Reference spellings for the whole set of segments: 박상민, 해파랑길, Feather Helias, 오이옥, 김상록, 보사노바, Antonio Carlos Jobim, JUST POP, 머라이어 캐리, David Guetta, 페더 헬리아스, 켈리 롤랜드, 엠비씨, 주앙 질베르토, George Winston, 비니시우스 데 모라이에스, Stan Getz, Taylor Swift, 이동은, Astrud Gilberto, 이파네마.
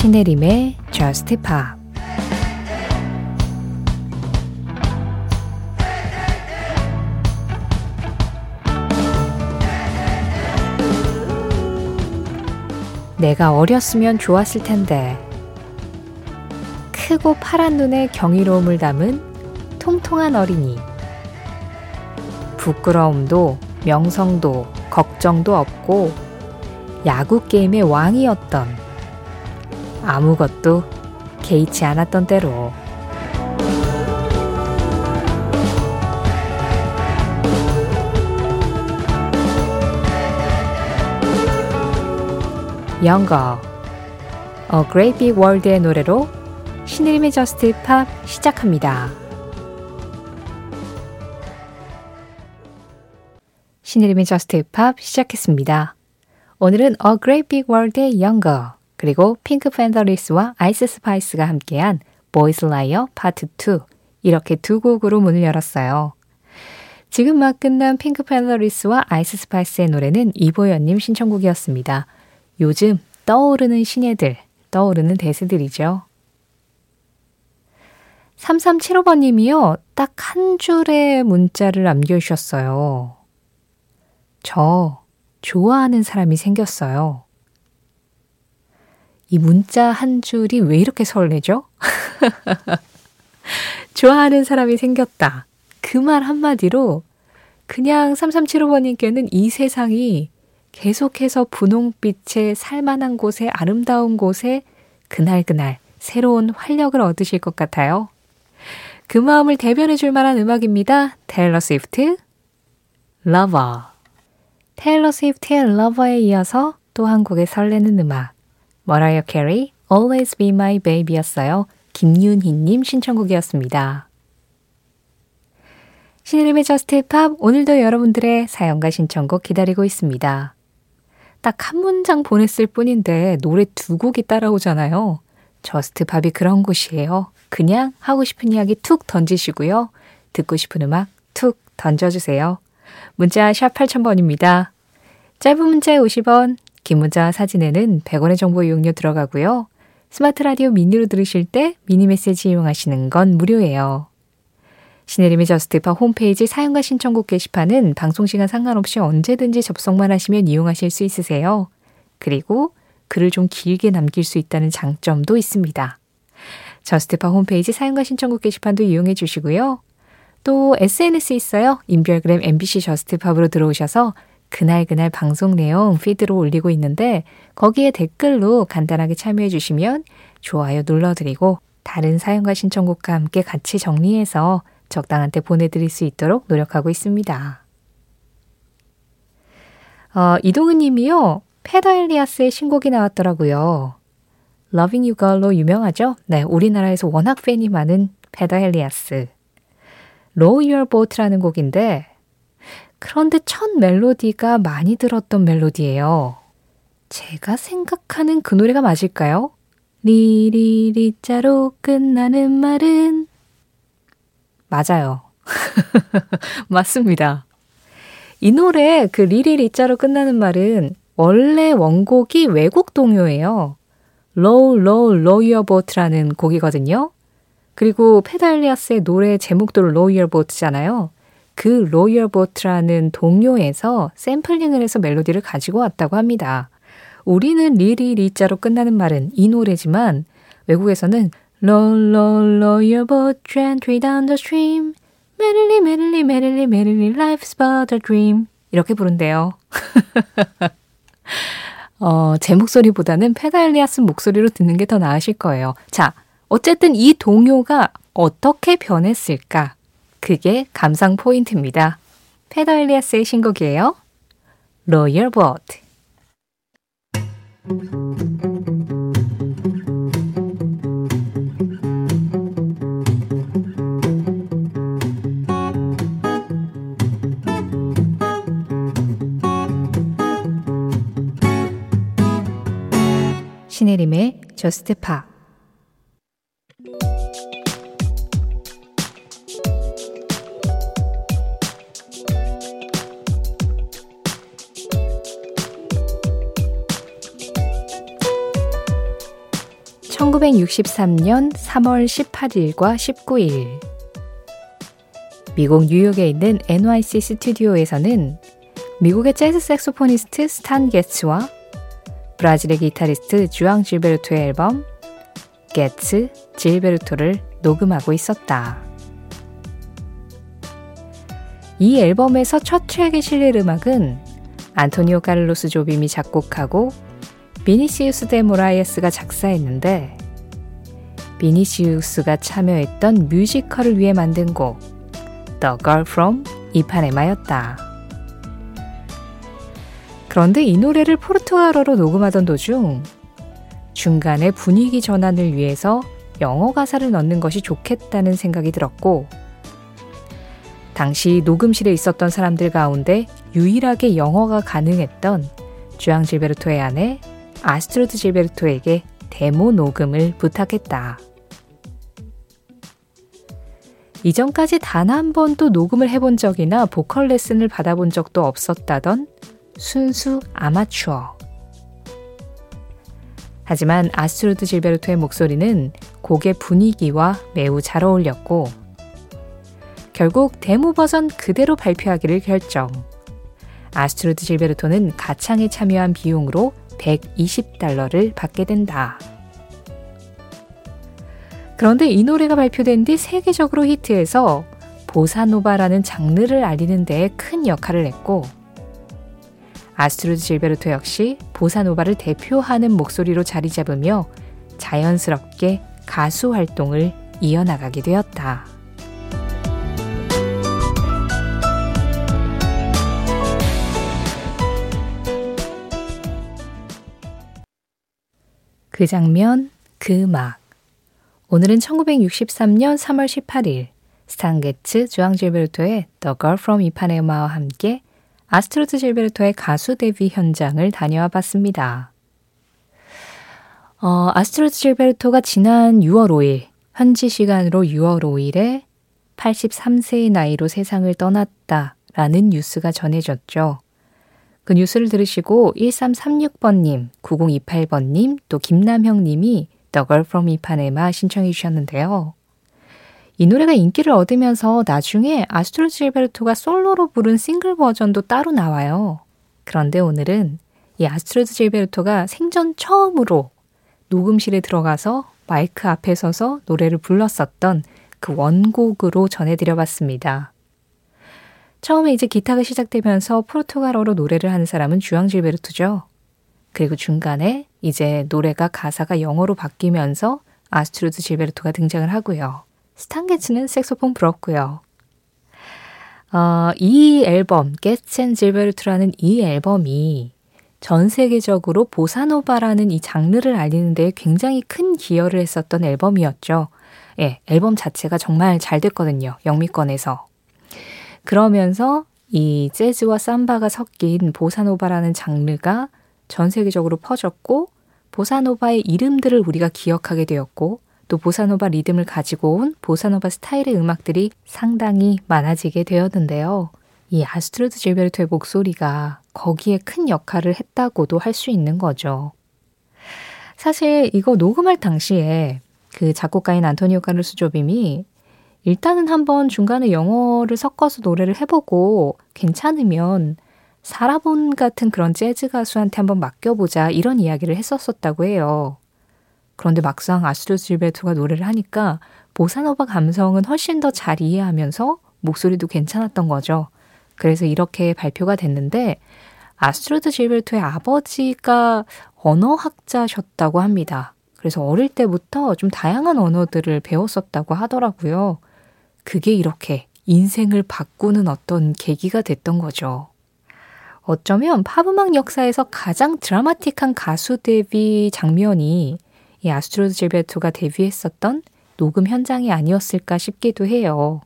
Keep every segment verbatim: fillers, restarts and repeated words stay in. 신혜림의 Just Pop. 내가 어렸으면 좋았을 텐데. 크고 파란 눈에 경이로움을 담은 통통한 어린이. 부끄러움도 명성도 걱정도 없고 야구 게임의 왕이었던, 아무것도 개의치 않았던 때로. Younger, A Great Big World의 노래로 신혜림의 저스트 팝 시작합니다. 신혜림의 저스트 팝 시작했습니다. 오늘은 A Great Big World의 Younger, 그리고 핑크 팬더리스와 아이스 스파이스가 함께한 보이스 라이어 파트 투, 이렇게 두 곡으로 문을 열었어요. 지금 막 끝난 핑크 팬더리스와 아이스 스파이스의 노래는 이보연님 신청곡이었습니다. 요즘 떠오르는 신예들, 떠오르는 대세들이죠. 삼삼칠오 번님이요. 딱 한 줄의 문자를 남겨주셨어요. 저 좋아하는 사람이 생겼어요. 이 문자 한 줄이 왜 이렇게 설레죠? 좋아하는 사람이 생겼다. 그 말 한마디로 그냥 삼삼칠오 번님께는 이 세상이 계속해서 분홍빛의 살만한 곳에, 아름다운 곳에 그날그날 새로운 활력을 얻으실 것 같아요. 그 마음을 대변해 줄 만한 음악입니다. 테일러 스위프트, 러버. 테일러 스위프트의 러버에 이어서 또 한 곡의 설레는 음악, 머라이어 캐리, Always Be My Baby였어요. 김윤희님 신청곡이었습니다. 신혜림의 저스트 팝, 오늘도 여러분들의 사연과 신청곡 기다리고 있습니다. 딱 한 문장 보냈을 뿐인데 노래 두 곡이 따라오잖아요. 저스트 팝이 그런 곳이에요. 그냥 하고 싶은 이야기 툭 던지시고요. 듣고 싶은 음악 툭 던져주세요. 문자 샵 팔천 번입니다. 짧은 문자에 오십 원, 긴 문자와 사진에는 백 원의 정보 이용료 들어가고요. 스마트 라디오 미니로 들으실 때 미니 메시지 이용하시는 건 무료예요. 신혜림의 저스트팝 홈페이지 사연과 신청곡 게시판은 방송시간 상관없이 언제든지 접속만 하시면 이용하실 수 있으세요. 그리고 글을 좀 길게 남길 수 있다는 장점도 있습니다. 저스트팝 홈페이지 사연과 신청곡 게시판도 이용해 주시고요. 또 에스엔에스 있어요. 인별그램 엠비씨 저스트팝으로 들어오셔서 그날그날 방송 내용 피드로 올리고 있는데, 거기에 댓글로 간단하게 참여해 주시면 좋아요 눌러드리고 다른 사연과 신청곡과 함께 같이 정리해서 적당한 때 보내드릴 수 있도록 노력하고 있습니다. 어, 이동은 님이요. 페더 헬리아스의 신곡이 나왔더라고요. Loving You Girl로 유명하죠? 네, 우리나라에서 워낙 팬이 많은 페더 헬리아스. Row Your Boat라는 곡인데, 그런데 첫 멜로디가 많이 들었던 멜로디예요. 제가 생각하는 그 노래가 맞을까요? 리리리자로 끝나는 말은, 맞아요. 맞습니다. 이 노래 그 리리리자로 끝나는 말은 원래 원곡이 외국 동요예요. Row, Row, Row Your Boat라는 곡이거든요. 그리고 페달리아스의 노래 제목도 Row Your Boat잖아요. 그 Row Your Boat라는 동요에서 샘플링을 해서 멜로디를 가지고 왔다고 합니다. 우리는 리리리자로 끝나는 말은 이 노래지만 외국에서는 Row, row, row your boat gently down the stream. Merrily, merrily, merrily, merrily, life's but a dream. 이렇게 부른대요. 어, 제 목소리보다는 페달리아스 목소리로 듣는 게 더 나으실 거예요. 자, 어쨌든 이 동요가 어떻게 변했을까? 그게 감상 포인트입니다. 페달리아스의 신곡이에요. Row your boat. 신혜림의 저스트 팝. 천구백육십삼 년 삼월 십팔일과 십구일 미국 뉴욕에 있는 엔와이씨 스튜디오에서는 미국의 재즈 색소포니스트 스탄 게츠와 브라질의 기타리스트 주앙 질베르토의 앨범 게츠 질베르토를 녹음하고 있었다. 이 앨범에서 첫 트랙에 실릴 음악은 안토니오 카를로스 조빔이 작곡하고 비니시우스 데 모라이에스가 작사했는데, 비니시우스가 참여했던 뮤지컬을 위해 만든 곡 The Girl from 이파네마였다. 그런데 이 노래를 포르투갈어로 녹음하던 도중 중간에 분위기 전환을 위해서 영어 가사를 넣는 것이 좋겠다는 생각이 들었고, 당시 녹음실에 있었던 사람들 가운데 유일하게 영어가 가능했던 주앙 질베르토의 아내 아스트루드 질베르토에게 데모 녹음을 부탁했다. 이전까지 단 한 번도 녹음을 해본 적이나 보컬 레슨을 받아본 적도 없었다던 순수 아마추어. 하지만 아스트루드 질베르토의 목소리는 곡의 분위기와 매우 잘 어울렸고 결국 데모 버전 그대로 발표하기를 결정. 아스트루드 질베르토는 가창에 참여한 비용으로 백이십 달러를 받게 된다. 그런데 이 노래가 발표된 뒤 세계적으로 히트해서 보사노바라는 장르를 알리는 데에 큰 역할을 했고, 아스트루드 질베르토 역시 보사노바를 대표하는 목소리로 자리 잡으며 자연스럽게 가수 활동을 이어나가게 되었다. 그 장면, 그 음악. 오늘은 천구백육십삼 년 삼월 십팔일 스탄 게츠, 주앙 질베르토의 The Girl from 이파네마와 함께 아스트루드 질베르토의 가수 데뷔 현장을 다녀와 봤습니다. 어, 아스트루드 질베르토가 지난 유월 오일, 현지 시간으로 유월 오일에 팔십삼 세의 나이로 세상을 떠났다라는 뉴스가 전해졌죠. 그 뉴스를 들으시고 일삼삼육 번님, 구공이팔 번님, 또 김남형님이 The Girl from 이파네마 신청해 주셨는데요. 이 노래가 인기를 얻으면서 나중에 아스트루드 질베르토가 솔로로 부른 싱글 버전도 따로 나와요. 그런데 오늘은 이 아스트루드 질베르토가 생전 처음으로 녹음실에 들어가서 마이크 앞에 서서 노래를 불렀었던 그 원곡으로 전해드려봤습니다. 처음에 이제 기타가 시작되면서 포르투갈어로 노래를 하는 사람은 주앙 질베르토죠. 그리고 중간에 이제 노래가 가사가 영어로 바뀌면서 아스트루드 질베르토가 등장을 하고요. 스탄 게츠는 색소폰 불었고요. 어, 이 앨범, 게츠 앤 질베르토라는 이 앨범이 전 세계적으로 보사노바라는 이 장르를 알리는 데 굉장히 큰 기여를 했었던 앨범이었죠. 예, 앨범 자체가 정말 잘 됐거든요. 영미권에서. 그러면서 이 재즈와 삼바가 섞인 보사노바라는 장르가 전 세계적으로 퍼졌고, 보사노바의 이름들을 우리가 기억하게 되었고, 또 보사노바 리듬을 가지고 온 보사노바 스타일의 음악들이 상당히 많아지게 되었는데요. 이 아스트루드 질베르토의 목소리가 거기에 큰 역할을 했다고도 할 수 있는 거죠. 사실 이거 녹음할 당시에 그 작곡가인 안토니오 카를로스 조빔이 일단은 한번 중간에 영어를 섞어서 노래를 해보고 괜찮으면 사라본 같은 그런 재즈 가수한테 한번 맡겨보자, 이런 이야기를 했었었다고 해요. 그런데 막상 아스트루드 질베르토가 노래를 하니까 보사노바 감성은 훨씬 더 잘 이해하면서 목소리도 괜찮았던 거죠. 그래서 이렇게 발표가 됐는데, 아스트루드 질베르토의 아버지가 언어학자셨다고 합니다. 그래서 어릴 때부터 좀 다양한 언어들을 배웠었다고 하더라고요. 그게 이렇게 인생을 바꾸는 어떤 계기가 됐던 거죠. 어쩌면 팝음악 역사에서 가장 드라마틱한 가수 데뷔 장면이 이 아스트루드 질베르토가 데뷔했었던 녹음 현장이 아니었을까 싶기도 해요.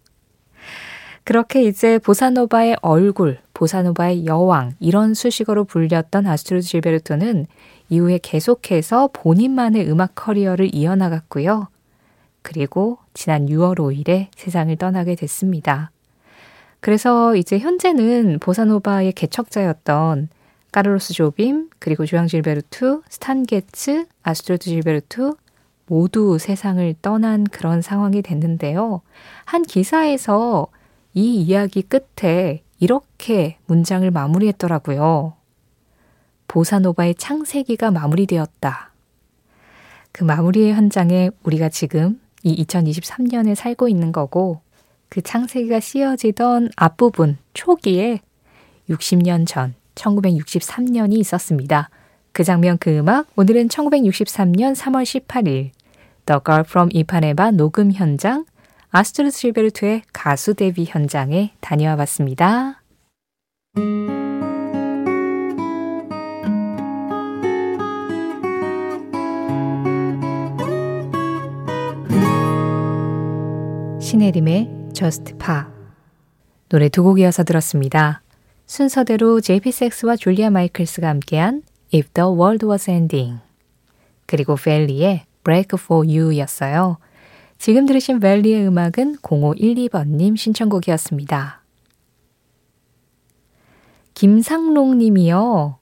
그렇게 이제 보사노바의 얼굴, 보사노바의 여왕, 이런 수식어로 불렸던 아스트루드 질베르토는 이후에 계속해서 본인만의 음악 커리어를 이어나갔고요. 그리고 지난 유월 오일에 세상을 떠나게 됐습니다. 그래서 이제 현재는 보사노바의 개척자였던 카를로스 조빔, 그리고 주앙 질베르토, 스탄 게츠, 아스트루드 질베르토, 모두 세상을 떠난 그런 상황이 됐는데요. 한 기사에서 이 이야기 끝에 이렇게 문장을 마무리했더라고요. 보사노바의 창세기가 마무리되었다. 그 마무리의 현장에 우리가 지금 이 이천이십삼 년에 살고 있는 거고, 그 창세기가 씌어지던 앞부분 초기에 육십 년 전 천구백육십삼 년이 있었습니다. 그 장면 그 음악, 오늘은 천구백육십삼 년 삼월 십팔일 The Girl from 이파네마 녹음 현장, 아스트루드 실베르트의 가수 데뷔 현장에 다녀와 봤습니다. 신혜림의 Just Pop 노래 두 곡 이어서 들었습니다. 순서대로 제이피엑스와 줄리아 마이클스가 함께한 If the World Was Ending, 그리고 벨리의 Break for You였어요. 지금 들으신 벨리의 음악은 공오일이 번님 신청곡이었습니다. 김상롱 님이요.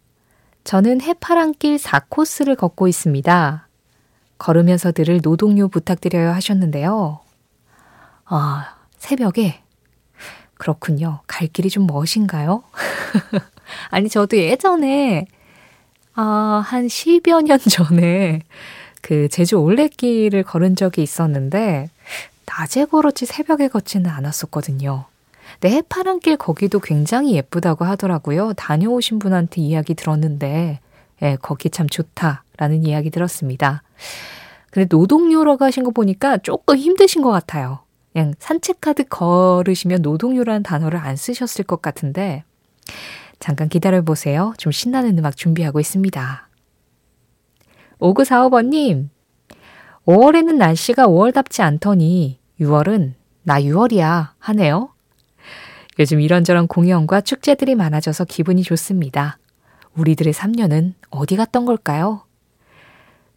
저는 해파랑길 사 코스를 걷고 있습니다. 걸으면서 들을 노동요 부탁드려요 하셨는데요. 아, 새벽에? 그렇군요. 갈 길이 좀 머신가요? 아니, 저도 예전에 아, 한 십여 년 전에 그 제주 올레길을 걸은 적이 있었는데 낮에 걸었지 새벽에 걷지는 않았었거든요. 근데 해파랑길 거기도 굉장히 예쁘다고 하더라고요. 다녀오신 분한테 이야기 들었는데 예, 걷기 참 좋다라는 이야기 들었습니다. 근데 노동요로 가신 거 보니까 조금 힘드신 것 같아요. 그냥 산책하듯 걸으시면 노동요라는 단어를 안 쓰셨을 것 같은데 잠깐 기다려보세요. 좀 신나는 음악 준비하고 있습니다. 오구사오 번님, 오월에는 날씨가 오월답지 않더니 유월은 나 유월이야 하네요. 요즘 이런저런 공연과 축제들이 많아져서 기분이 좋습니다. 우리들의 삼 년은 어디 갔던 걸까요?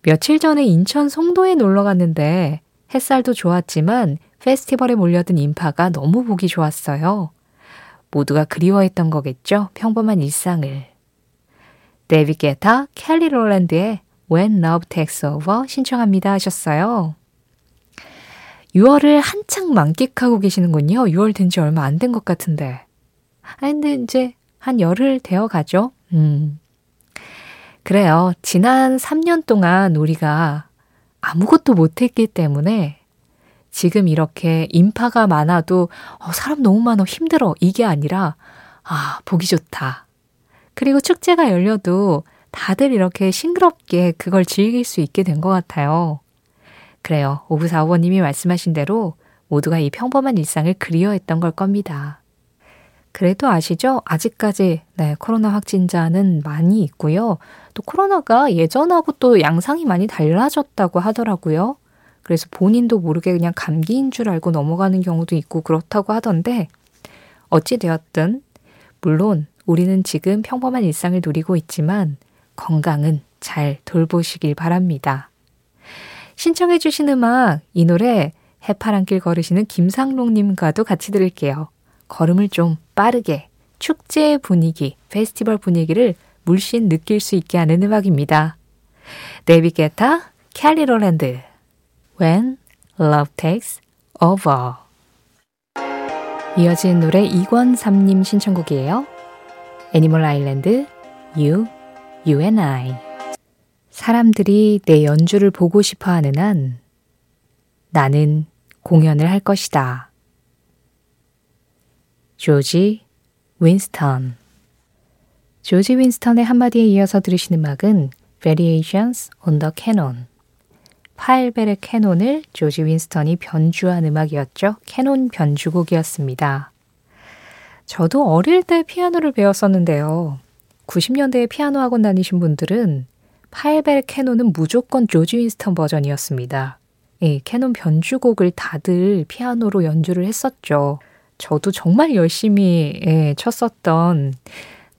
며칠 전에 인천 송도에 놀러 갔는데 햇살도 좋았지만 페스티벌에 몰려든 인파가 너무 보기 좋았어요. 모두가 그리워했던 거겠죠. 평범한 일상을. 데이비드 게타, 켈리 롤랜드의 When Love Takes Over 신청합니다 하셨어요. 유월을 한창 만끽하고 계시는군요. 유월 된 지 얼마 안 된 것 같은데. 아, 근데 이제 한 열흘 되어 가죠. 음. 그래요. 지난 삼 년 동안 우리가 아무것도 못했기 때문에 지금 이렇게 인파가 많아도 어, 사람 너무 많아 힘들어 이게 아니라 아 보기 좋다. 그리고 축제가 열려도 다들 이렇게 싱그럽게 그걸 즐길 수 있게 된 것 같아요. 그래요. 오구사오 번님이 말씀하신 대로 모두가 이 평범한 일상을 그리워했던 걸 겁니다. 그래도 아시죠? 아직까지 네, 코로나 확진자는 많이 있고요. 또 코로나가 예전하고 또 양상이 많이 달라졌다고 하더라고요. 그래서 본인도 모르게 그냥 감기인 줄 알고 넘어가는 경우도 있고 그렇다고 하던데 어찌 되었든 물론 우리는 지금 평범한 일상을 누리고 있지만 건강은 잘 돌보시길 바랍니다. 신청해 주신 음악 이 노래 해파랑길 걸으시는 김상록님과도 같이 들을게요. 걸음을 좀 빠르게 축제 분위기, 페스티벌 분위기를 물씬 느낄 수 있게 하는 음악입니다. 데이비드 게타, 켈리 롤랜드 When Love Takes Over. 이어진 노래 이권삼님 신청곡이에요. 애니멀 아일랜드 You, You and I. 사람들이 내 연주를 보고 싶어하는 한 나는 공연을 할 것이다. 조지 윈스턴. 조지 윈스턴의 한마디에 이어서 들으신 음악은 Variations on the Canon. 파헬벨의 캐논을 조지 윈스턴이 변주한 음악이었죠. 캐논 변주곡이었습니다. 저도 어릴 때 피아노를 배웠었는데요. 구십 년대에 피아노 학원 다니신 분들은 파헬벨의 캐논은 무조건 조지 윈스턴 버전이었습니다. 예, 캐논 변주곡을 다들 피아노로 연주를 했었죠. 저도 정말 열심히 예, 쳤었던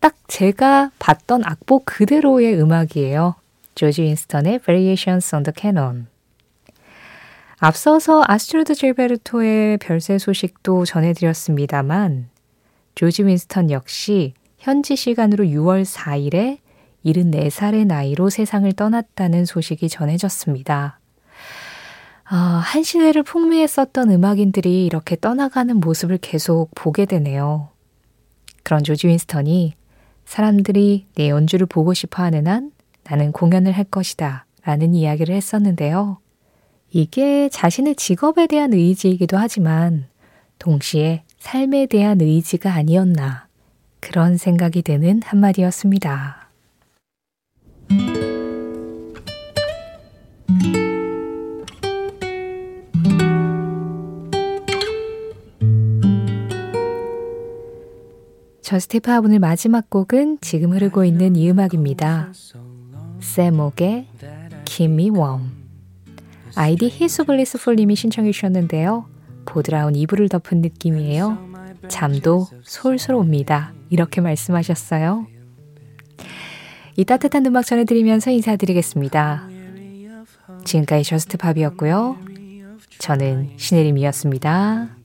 딱 제가 봤던 악보 그대로의 음악이에요. 조지 윈스턴의 Variations on the Canon. 앞서서 아스트루드 질베르토의 별세 소식도 전해드렸습니다만 조지 윈스턴 역시 현지 시간으로 유월 사일에 일흔네 살의 나이로 세상을 떠났다는 소식이 전해졌습니다. 아, 한 시대를 풍미했었던 음악인들이 이렇게 떠나가는 모습을 계속 보게 되네요. 그런 조지 윈스턴이 사람들이 내 연주를 보고 싶어하는 한 나는 공연을 할 것이다 라는 이야기를 했었는데요. 이게 자신의 직업에 대한 의지이기도 하지만 동시에 삶에 대한 의지가 아니었나 그런 생각이 드는 한마디였습니다. 저스트 팝 오늘 마지막 곡은 지금 흐르고 있는 이 음악입니다. 세목의 Keep Me Warm. 아이디 히스블리스풀님이 신청해 주셨는데요. 보드라운 이불을 덮은 느낌이에요. 잠도 솔솔 옵니다. 이렇게 말씀하셨어요. 이 따뜻한 음악 전해드리면서 인사드리겠습니다. 지금까지 저스트 팝이었고요. 저는 신혜림이었습니다.